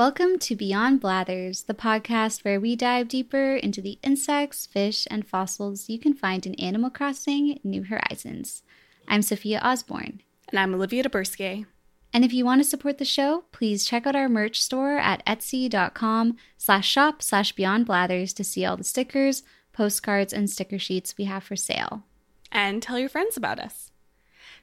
Welcome to Beyond Blathers, the podcast where we dive deeper into the insects, fish, and fossils you can find in Animal Crossing: New Horizons. I'm Sophia Osborne. And I'm Olivia DeBerske. And if you want to support the show, please check out our merch store at etsy.com/shop/beyondblathers to see all the stickers, postcards, and sticker sheets we have for sale. And tell your friends about us.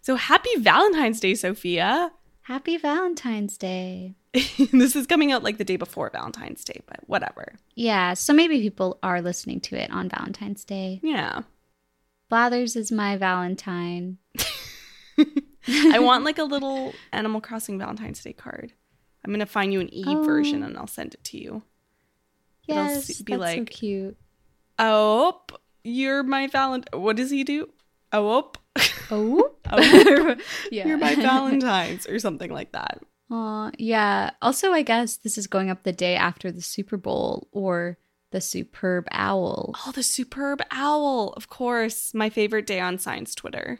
So happy Valentine's Day, Sophia. Happy Valentine's Day. This is coming out like the day before Valentine's Day, but whatever. Yeah, so maybe people are listening to it on Valentine's Day. Yeah. Blathers is my Valentine. I want like a little Animal Crossing Valentine's Day card. I'm going to find you an version and I'll send it to you. Yes, it'll be that's like, so cute. Oh, you're my Valentine. What does he do? Oh, oh. Oh, yeah. You're my Valentines or something like that. Yeah. Also, I guess this is going up the day after the Super Bowl or the Superb Owl. Oh, the Superb Owl. Of course. My favorite day on science Twitter.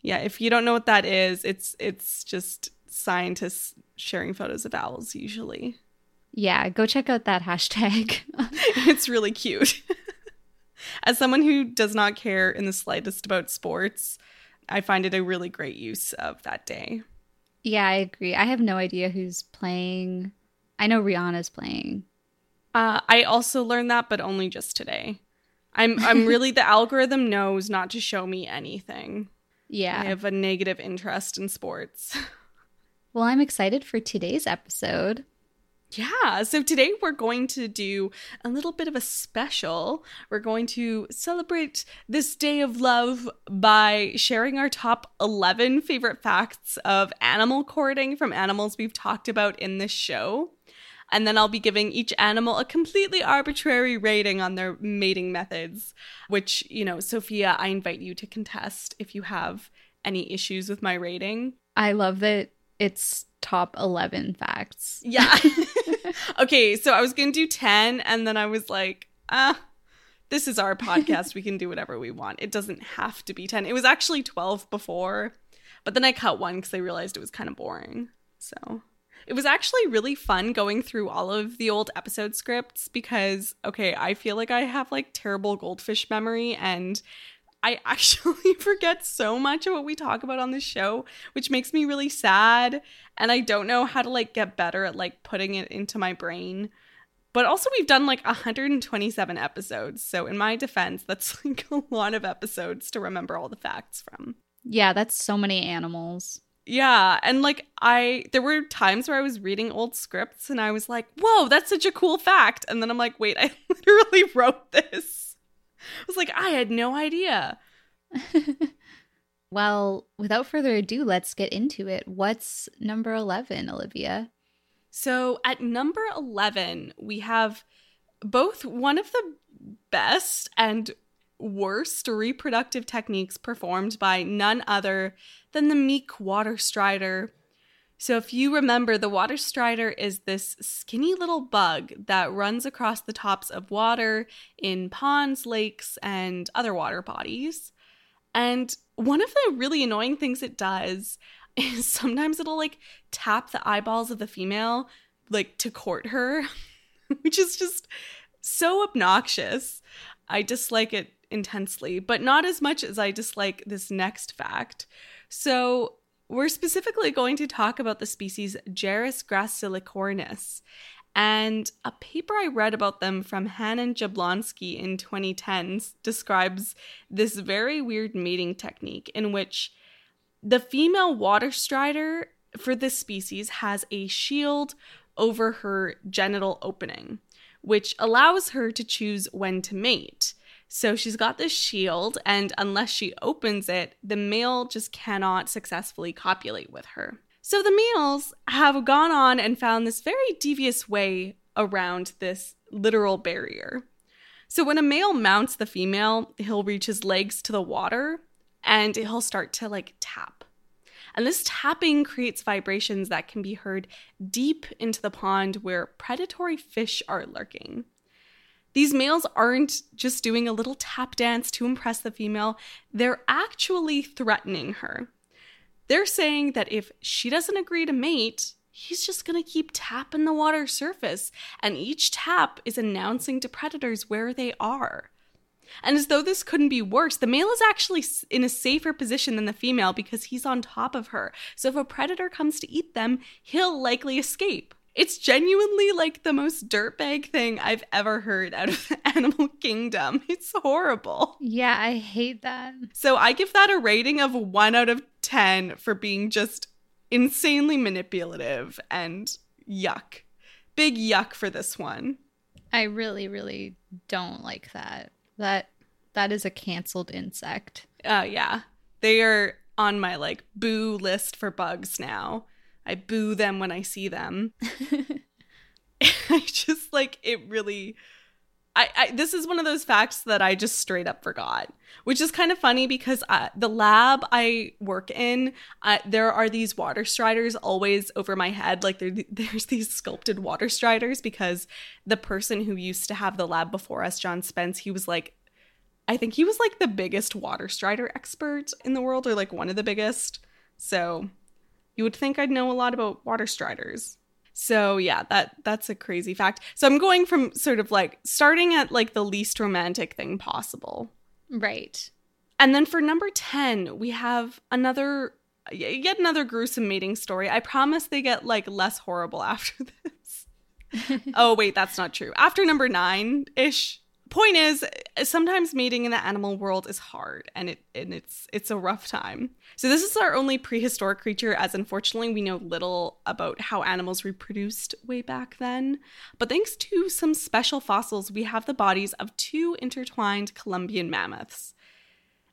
Yeah, if you don't know what that is, it's just scientists sharing photos of owls usually. Yeah, go check out that hashtag. It's really cute. As someone who does not care in the slightest about sports, I find it a really great use of that day. Yeah, I agree. I have no idea who's playing. I know Rihanna's playing. I also learned that, but only just today. I'm really, the algorithm knows not to show me anything. Yeah. I have a negative interest in sports. Well, I'm excited for today's episode. Yeah. So today we're going to do a little bit of a special. We're going to celebrate this day of love by sharing our top 11 favorite facts of animal courting from animals we've talked about in this show. And then I'll be giving each animal a completely arbitrary rating on their mating methods, which, you know, Sophia, I invite you to contest if you have any issues with my rating. I love that it's top 11 facts. Yeah. Okay, so I was going to do 10, and then I was like, this is our podcast. We can do whatever we want. It doesn't have to be 10. It was actually 12 before, but then I cut one because I realized it was kind of boring, so... It was actually really fun going through all of the old episode scripts because, okay, I feel like I have like terrible goldfish memory and I actually forget so much of what we talk about on this show, which makes me really sad. And I don't know how to like get better at like putting it into my brain. But also we've done like 127 episodes. So in my defense, that's like a lot of episodes to remember all the facts from. Yeah, that's so many animals. Yeah, and like there were times where I was reading old scripts and I was like, whoa, that's such a cool fact. And then I'm like, wait, I literally wrote this. I was like, I had no idea. Well, without further ado, let's get into it. What's number 11, Olivia? So at number 11, we have both one of the best and worst reproductive techniques performed by none other than the meek water strider. So if you remember, the water strider is this skinny little bug that runs across the tops of water in ponds, lakes, and other water bodies. And one of the really annoying things it does is sometimes it'll like tap the eyeballs of the female like to court her, which is just so obnoxious. I dislike it intensely, but not as much as I dislike this next fact. So we're specifically going to talk about the species Gerris gracilicornis, and a paper I read about them from Hannah Jablonski in 2010 describes this very weird mating technique in which the female water strider for this species has a shield over her genital opening, which allows her to choose when to mate. So she's got this shield, and unless she opens it, the male just cannot successfully copulate with her. So the males have gone on and found this very devious way around this literal barrier. So when a male mounts the female, he'll reach his legs to the water, and he'll start to like tap. And this tapping creates vibrations that can be heard deep into the pond where predatory fish are lurking. These males aren't just doing a little tap dance to impress the female. They're actually threatening her. They're saying that if she doesn't agree to mate, he's just going to keep tapping the water surface, and each tap is announcing to predators where they are. And as though this couldn't be worse, the male is actually in a safer position than the female because he's on top of her. So if a predator comes to eat them, he'll likely escape. It's genuinely like the most dirtbag thing I've ever heard out of the animal kingdom. It's horrible. Yeah, I hate that. So I give that a rating of 1 out of 10 for being just insanely manipulative and yuck. Big yuck for this one. I really, really don't like that. That is a canceled insect. Yeah. They are on my like boo list for bugs now. I boo them when I see them. I just like it really. I this is one of those facts that I just straight up forgot, which is kind of funny because the lab I work in, there are these water striders always over my head. Like there's these sculpted water striders because the person who used to have the lab before us, John Spence, he was like, I think he was like the biggest water strider expert in the world, or like one of the biggest. So you would think I'd know a lot about water striders. So yeah, that's a crazy fact. So I'm going from sort of like starting at like the least romantic thing possible. Right. And then for number 10, we have yet another gruesome mating story. I promise they get like less horrible after this. Oh wait, that's not true. After number 9-ish. Point is, sometimes mating in the animal world is hard, and it's a rough time. So this is our only prehistoric creature, as unfortunately we know little about how animals reproduced way back then. But thanks to some special fossils, we have the bodies of 2 intertwined Colombian mammoths.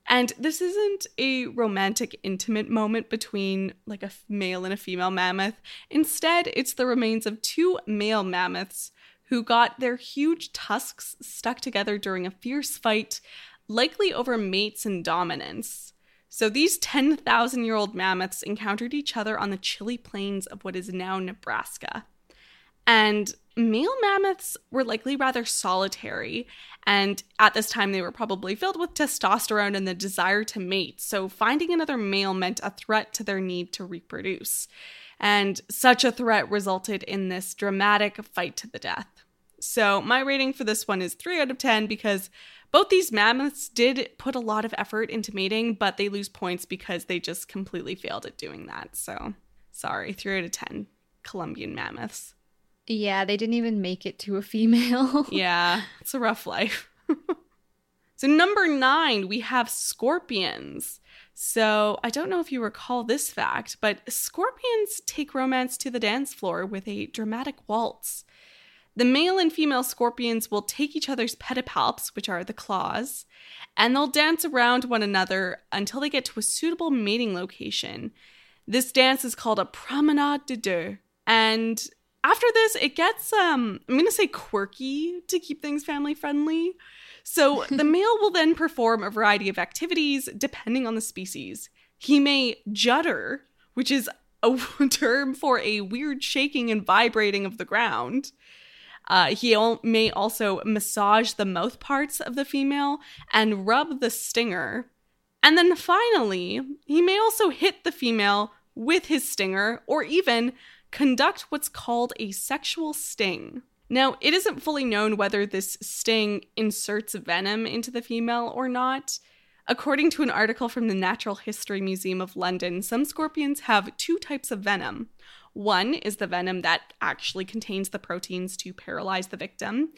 And this isn't a romantic, intimate moment between like a male and a female mammoth. Instead, it's the remains of 2 male mammoths who got their huge tusks stuck together during a fierce fight, likely over mates and dominance. So these 10,000-year-old mammoths encountered each other on the chilly plains of what is now Nebraska. And male mammoths were likely rather solitary, and at this time they were probably filled with testosterone and the desire to mate, so finding another male meant a threat to their need to reproduce. And such a threat resulted in this dramatic fight to the death. So my rating for this one is 3 out of 10 because both these mammoths did put a lot of effort into mating, but they lose points because they just completely failed at doing that. So sorry, 3 out of 10 Colombian mammoths. Yeah, they didn't even make it to a female. Yeah, it's a rough life. So number 9, we have scorpions. So I don't know if you recall this fact, but scorpions take romance to the dance floor with a dramatic waltz. The male and female scorpions will take each other's pedipalps, which are the claws, and they'll dance around one another until they get to a suitable mating location. This dance is called a promenade de deux. And after this, it gets, I'm going to say quirky to keep things family friendly. So the male will then perform a variety of activities depending on the species. He may judder, which is a term for a weird shaking and vibrating of the ground. He may also massage the mouth parts of the female and rub the stinger. And then finally, he may also hit the female with his stinger or even conduct what's called a sexual sting. Now, it isn't fully known whether this sting inserts venom into the female or not. According to an article from the Natural History Museum of London, some scorpions have 2 types of venom. One is the venom that actually contains the proteins to paralyze the victim.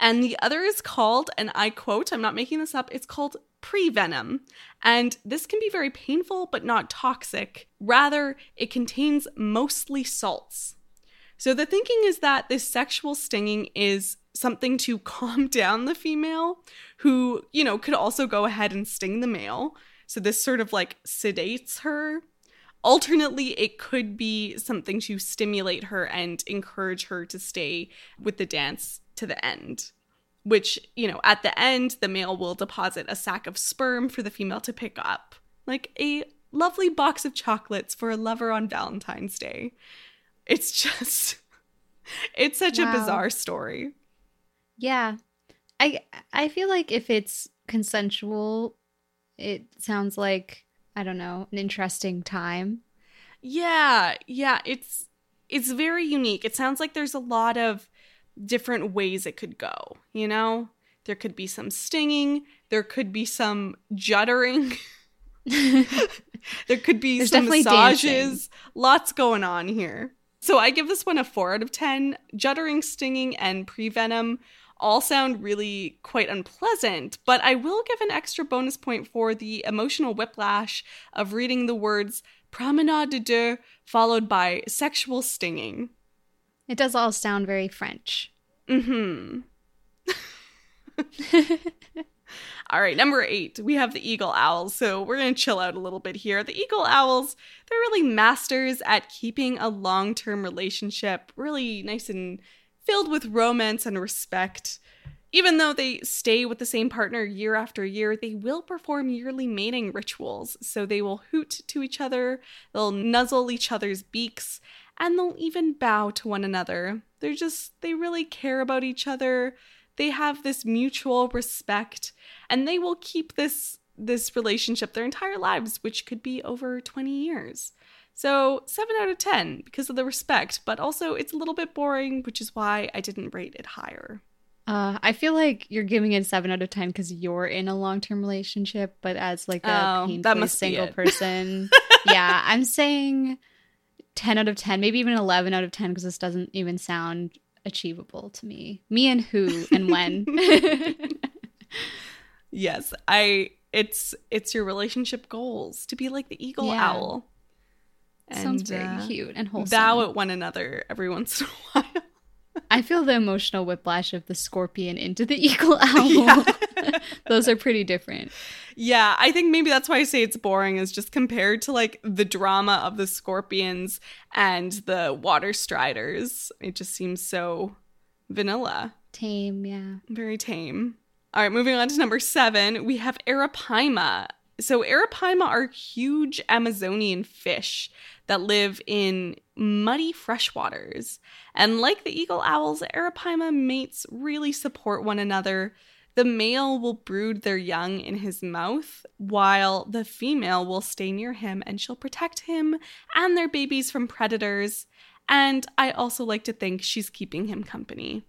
And the other is called, and I quote, I'm not making this up, it's called pre-venom. And this can be very painful but not toxic. Rather, it contains mostly salts. So the thinking is that this sexual stinging is something to calm down the female who, you know, could also go ahead and sting the male. So this sort of like sedates her. Alternately, it could be something to stimulate her and encourage her to stay with the dance to the end, which, you know, at the end, the male will deposit a sack of sperm for the female to pick up, like a lovely box of chocolates for a lover on Valentine's Day. It's just, it's such a bizarre story. Yeah. I feel like if it's consensual, it sounds like, I don't know, an interesting time. Yeah. Yeah. It's, it's very unique. It sounds like there's a lot of different ways it could go, you know? There could be some stinging. There could be some juddering. There could be some massages. Dancing. Lots going on here. So I give this one a 4 out of 10. Juddering, stinging, and pre-venom all sound really quite unpleasant, but I will give an extra bonus point for the emotional whiplash of reading the words promenade de deux followed by sexual stinging. It does all sound very French. Mm-hmm. All right, number 8, we have the eagle owls. So we're going to chill out a little bit here. The eagle owls, they're really masters at keeping a long-term relationship really nice and filled with romance and respect. Even though they stay with the same partner year after year, they will perform yearly mating rituals. So they will hoot to each other, they'll nuzzle each other's beaks, and they'll even bow to one another. They really care about each other. They have this mutual respect, and they will keep this relationship their entire lives, which could be over 20 years. So 7 out of 10 because of the respect, but also it's a little bit boring, which is why I didn't rate it higher. I feel like you're giving it 7 out of 10 because you're in a long-term relationship, but as like a painfully single person. Yeah, I'm saying 10 out of 10, maybe even 11 out of 10 because this doesn't even sound achievable to me. Me and who and when. Yes, it's your relationship goals to be like the eagle owl. And sounds very cute and wholesome. Bow at one another every once in a while. I feel the emotional whiplash of the scorpion into the eagle owl. Yeah. Those are pretty different. Yeah, I think maybe that's why I say it's boring, is just compared to like the drama of the scorpions and the water striders. It just seems so vanilla. Tame, yeah. Very tame. All right, moving on to number 7, we have Arapaima. So Arapaima are huge Amazonian fish that live in muddy freshwaters. And like the eagle owls, Arapaima mates really support one another. The male will brood their young in his mouth, while the female will stay near him and she'll protect him and their babies from predators. And I also like to think she's keeping him company.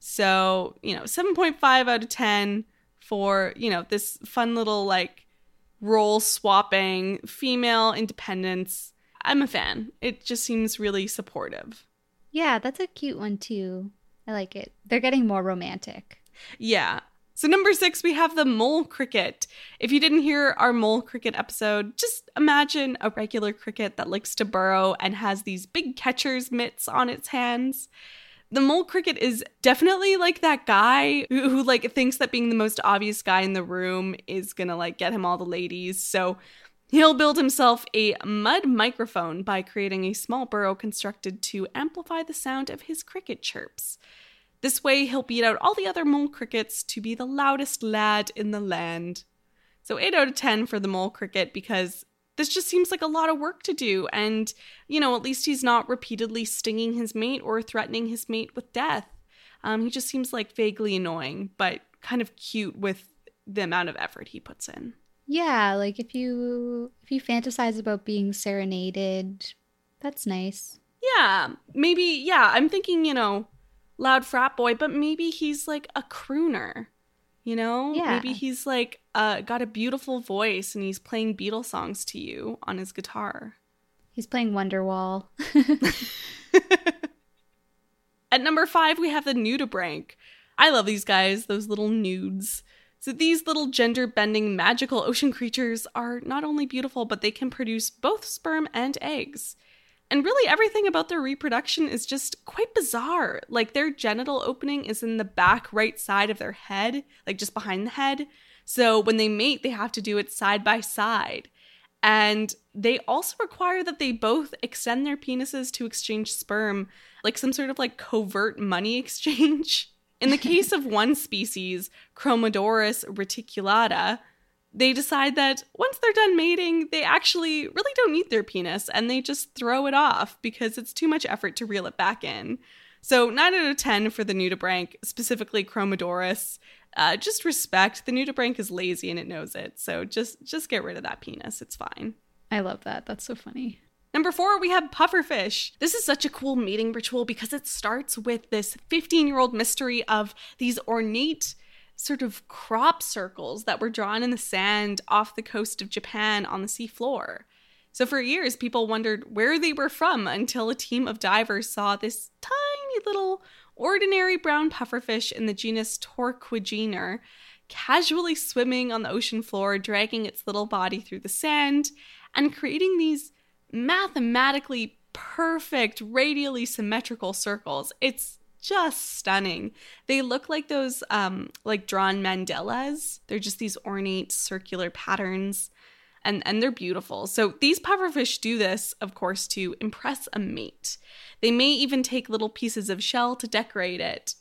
So, 7.5 out of 10 for, this fun little role swapping, female independence. I'm a fan. It just seems really supportive. Yeah, that's a cute one too. I like it. They're getting more romantic. Yeah. So number 6, we have the mole cricket. If you didn't hear our mole cricket episode, just imagine a regular cricket that likes to burrow and has these big catcher's mitts on its hands. The mole cricket is definitely like that guy who thinks that being the most obvious guy in the room is going to get him all the ladies. So he'll build himself a mud microphone by creating a small burrow constructed to amplify the sound of his cricket chirps. This way, he'll beat out all the other mole crickets to be the loudest lad in the land. So 8 out of 10 for the mole cricket because this just seems like a lot of work to do. And, at least he's not repeatedly stinging his mate or threatening his mate with death. He just seems vaguely annoying, but kind of cute with the amount of effort he puts in. Yeah, if you fantasize about being serenaded, that's nice. Yeah, maybe, I'm thinking, loud frat boy, but maybe he's a crooner. Yeah. Maybe he's got a beautiful voice and he's playing Beatles songs to you on his guitar. He's playing Wonderwall. At number 5, we have the nudibranch. I love these guys, those little nudes. So these little gender-bending magical ocean creatures are not only beautiful, but they can produce both sperm and eggs. And really everything about their reproduction is just quite bizarre. Their genital opening is in the back right side of their head, just behind the head. So when they mate, they have to do it side by side. And they also require that they both extend their penises to exchange sperm, some sort of covert money exchange. In the case of one species, Chromodoris reticulata, they decide that once they're done mating, they actually really don't need their penis and they just throw it off because it's too much effort to reel it back in. So 9 out of 10 for the nudibranch, specifically Chromodoris. Just respect. The nudibranch is lazy and it knows it. So just get rid of that penis. It's fine. I love that. That's so funny. Number 4, we have pufferfish. This is such a cool mating ritual because it starts with this 15-year-old mystery of these ornate sort of crop circles that were drawn in the sand off the coast of Japan on the seafloor. So for years, people wondered where they were from until a team of divers saw this tiny little ordinary brown pufferfish in the genus Torquigener casually swimming on the ocean floor, dragging its little body through the sand and creating these mathematically perfect, radially symmetrical circles. It's just stunning. They look like those like drawn mandalas. They're just these ornate circular patterns. And they're beautiful. So these pufferfish do this, of course, to impress a mate. They may even take little pieces of shell to decorate it.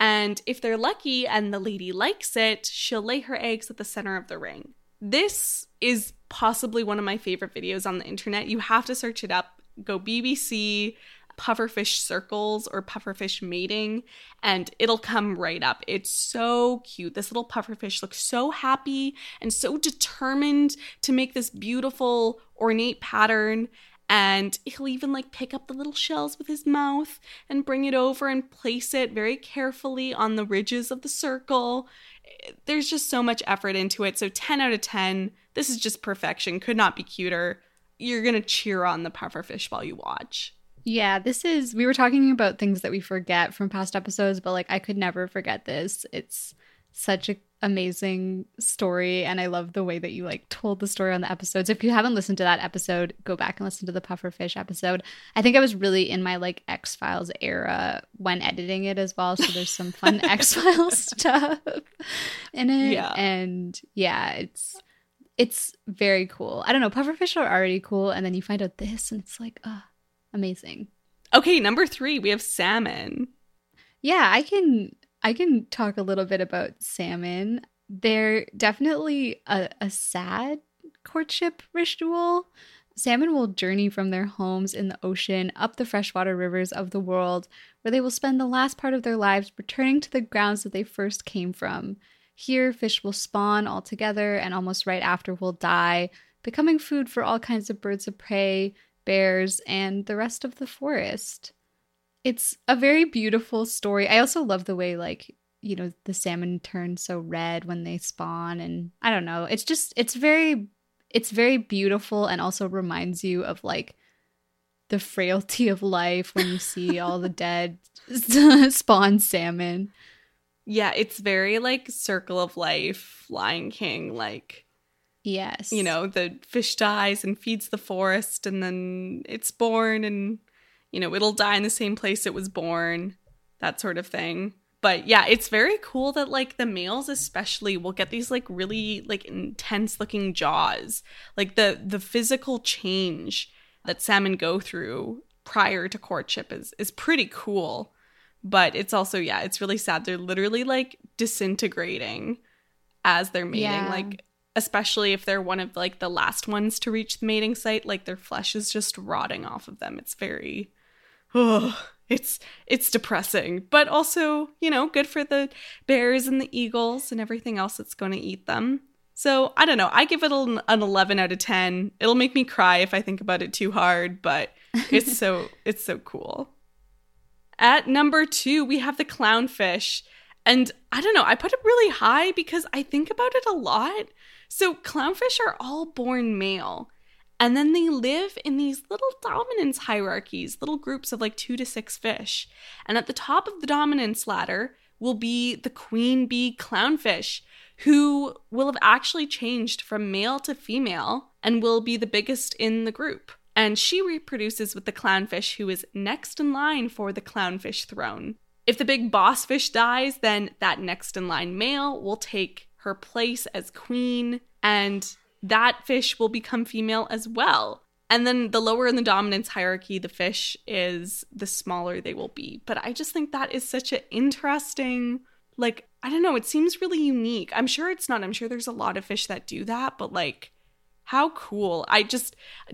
And if they're lucky and the lady likes it, she'll lay her eggs at the center of the ring. This is possibly one of my favorite videos on the internet. You have to search it up. Go BBC pufferfish circles or pufferfish mating, and it'll come right up. It's so cute. This little pufferfish looks so happy and so determined to make this beautiful ornate pattern, and he'll even like pick up the little shells with his mouth and bring it over and place it very carefully on the ridges of the circle. There's just so much effort into it. So 10 out of 10, this is just perfection. Could not be cuter. You're going to cheer on the pufferfish while you watch. Yeah, we were talking about things that we forget from past episodes, but I could never forget this. It's such an amazing story, and I love the way that you told the story on the episodes. If you haven't listened to that episode, go back and listen to the pufferfish episode. I think I was really in my X-Files era when editing it as well, so there's some fun X-Files stuff in it. Yeah. And yeah, it's very cool. I don't know, pufferfish are already cool, and then you find out this, and it's amazing. Okay, number 3, we have salmon. Yeah, I can talk a little bit about salmon. They're definitely a sad courtship ritual. Salmon will journey from their homes in the ocean up the freshwater rivers of the world, where they will spend the last part of their lives returning to the grounds that they first came from. Here, fish will spawn all together and almost right after will die, becoming food for all kinds of birds of prey, bears, and the rest of the forest. It's a very beautiful story. I also love the way, the salmon turn so red when they spawn, and I don't know. It's just, it's very beautiful, and also reminds you of the frailty of life when you see all the dead spawn salmon. Yeah, it's very circle of life, Lion King . Yes. The fish dies and feeds the forest, and then it's born, and, it'll die in the same place it was born, that sort of thing. But yeah, it's very cool that the males especially will get these really intense looking jaws, the physical change that salmon go through prior to courtship is pretty cool. But it's also, yeah, it's really sad. They're literally disintegrating as they're mating, yeah. Especially if they're one of the last ones to reach the mating site, their flesh is just rotting off of them. It's very, it's depressing, but also, good for the bears and the eagles and everything else that's going to eat them. So I don't know. I give it an 11 out of 10. It'll make me cry if I think about it too hard, but it's so, it's so cool. At number 2, we have the clownfish. And I don't know, I put it really high because I think about it a lot. So clownfish are all born male, and then they live in these little dominance hierarchies, little groups of 2 to 6 fish. And at the top of the dominance ladder will be the queen bee clownfish, who will have actually changed from male to female and will be the biggest in the group. And she reproduces with the clownfish, who is next in line for the clownfish throne. If the big boss fish dies, then that next in line male will take her place as queen, and that fish will become female as well. And then the lower in the dominance hierarchy the fish is, the smaller they will be. But I just think that is such an interesting, I don't know, it seems really unique. I'm sure it's not. I'm sure there's a lot of fish that do that, but how cool.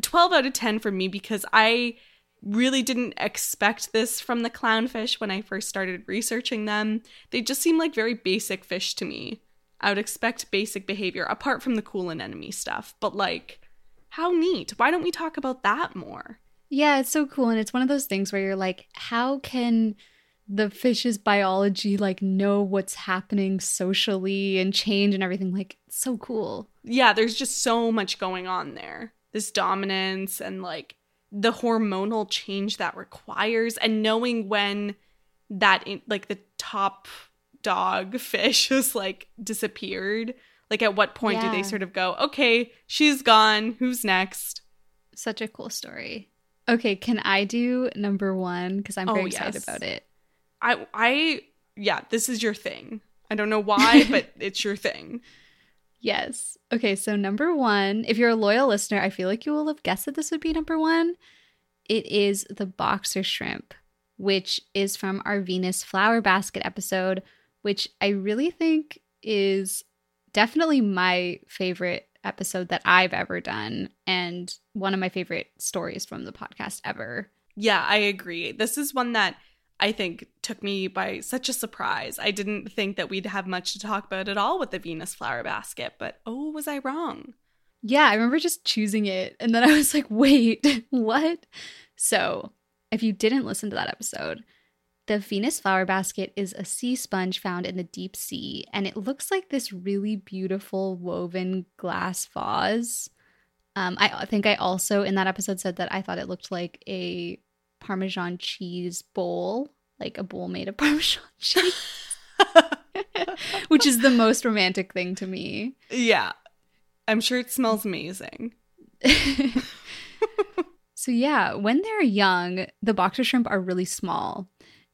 12 out of 10 for me, because I really didn't expect this from the clownfish when I first started researching them. They just seem like very basic fish to me. I would expect basic behavior apart from the cool anemone stuff. But how neat. Why don't we talk about that more? Yeah, it's so cool. And it's one of those things where you're like, how can the fish's biology like know what's happening socially and change and everything? Like, it's so cool. Yeah, there's just so much going on there. This dominance and like the hormonal change that requires, and knowing when that like the top dog fish has like disappeared. Like at what point do they sort of go, okay, she's gone, who's next? Such a cool story. Okay, can I do number one? Because I'm very excited about it. Yeah, this is your thing. I don't know why, but it's your thing. Yes. Okay, so number one, if you're a loyal listener, I feel like you will have guessed that this would be number one. It is the boxer shrimp, which is from our Venus Flower Basket episode, which I really think is definitely my favorite episode that I've ever done, and one of my favorite stories from the podcast ever. Yeah, I agree. This is one that I think took me by such a surprise. I didn't think that we'd have much to talk about at all with the Venus Flower Basket, but oh, was I wrong? Yeah, I remember just choosing it, and then I was like, wait, what? So if you didn't listen to that episode, the Venus Flower Basket is a sea sponge found in the deep sea, and it looks like this really beautiful woven glass vase. I think I also in that episode said that I thought it looked like a Parmesan cheese bowl, like a bowl made of Parmesan cheese, which is the most romantic thing to me. Yeah, I'm sure it smells amazing. So yeah, when they're young, the boxer shrimp are really small.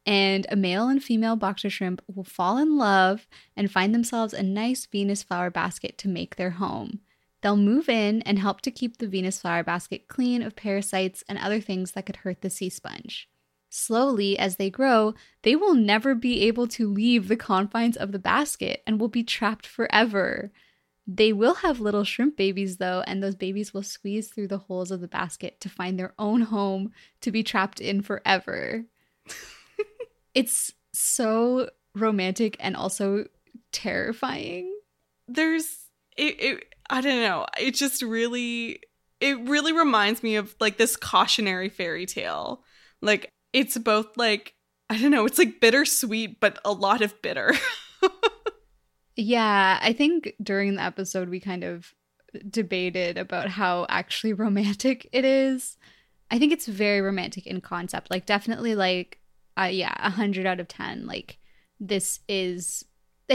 And a male and female boxer shrimp will fall in love and find themselves a nice Venus flower basket to make their home. They'll move in and help to keep the Venus flower basket clean of parasites and other things that could hurt the sea sponge. Slowly, as they grow, they will never be able to leave the confines of the basket and will be trapped forever. They will have little shrimp babies, though, and those babies will squeeze through the holes of the basket to find their own home to be trapped in forever. It's so romantic and also terrifying. I don't know. It really reminds me of like this cautionary fairy tale. Like it's both like, I don't know, it's like bittersweet, but a lot of bitter. Yeah, I think during the episode we kind of debated about how actually romantic it is. I think it's very romantic in concept. Like definitely like 100 out of 10. Like I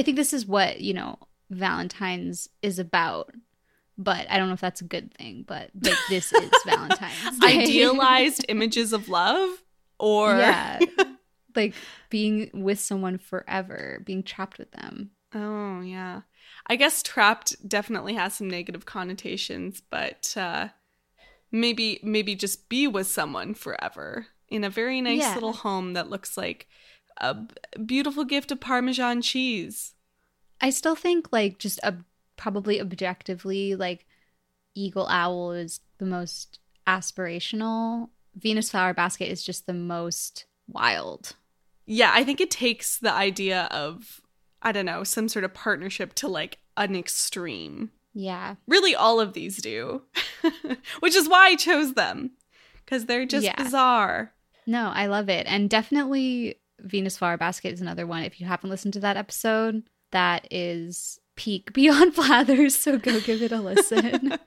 think this is what, you know, Valentine's is about. But I don't know if that's a good thing, but like this is Valentine's Day. Idealized images of love or yeah, like being with someone forever, being trapped with them. Oh, yeah. I guess trapped definitely has some negative connotations, but maybe just be with someone forever. In a very nice little home that looks like a beautiful gift of Parmesan cheese. I still think, like, just probably objectively, like, Eagle Owl is the most aspirational. Venus Flower Basket is just the most wild. Yeah, I think it takes the idea of, I don't know, some sort of partnership to, like, an extreme. Yeah. Really, all of these do, which is why I chose them. Because they're just bizarre. No, I love it. And definitely Venus Flower Basket is another one. If you haven't listened to that episode, that is peak Beyond Blathers. So go give it a listen.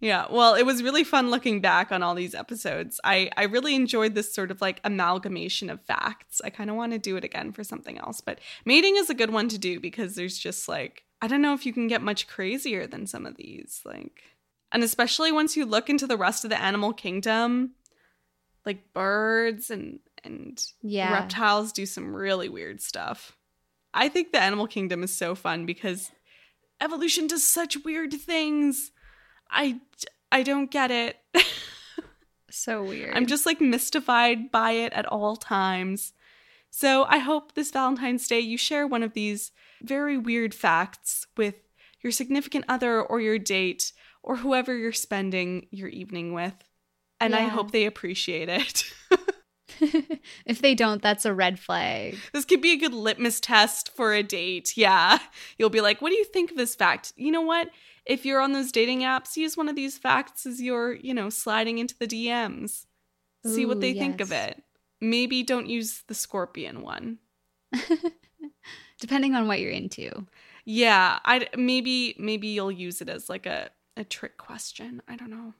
Yeah. Well, it was really fun looking back on all these episodes. I really enjoyed this sort of like amalgamation of facts. I kind of want to do it again for something else. But mating is a good one to do because there's just like, I don't know if you can get much crazier than some of these. Like... And especially once you look into the rest of the animal kingdom, like birds and reptiles do some really weird stuff. I think the animal kingdom is so fun because evolution does such weird things. I don't get it. So weird. I'm just like mystified by it at all times. So I hope this Valentine's Day you share one of these very weird facts with your significant other or your date or whoever you're spending your evening with. And I hope they appreciate it. If they don't, that's a red flag. This could be a good litmus test for a date. Yeah. You'll be like, what do you think of this fact? You know what? If you're on those dating apps, use one of these facts as you're, you know, sliding into the DMs. See what they think of it. Maybe don't use the scorpion one. Depending on what you're into. Yeah. Maybe you'll use it as like a trick question. I don't know.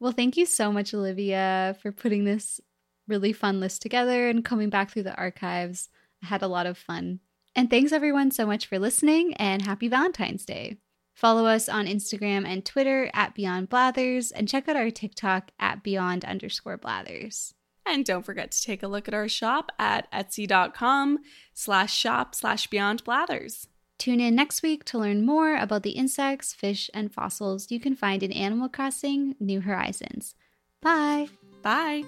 Well, thank you so much, Olivia, for putting this really fun list together and coming back through the archives. I had a lot of fun. And thanks, everyone, so much for listening, and happy Valentine's Day. Follow us on Instagram and Twitter @BeyondBlathers, and check out our TikTok @Beyond_Blathers. And don't forget to take a look at our shop at etsy.com/shop/BeyondBlathers. Tune in next week to learn more about the insects, fish, and fossils you can find in Animal Crossing: New Horizons. Bye. Bye.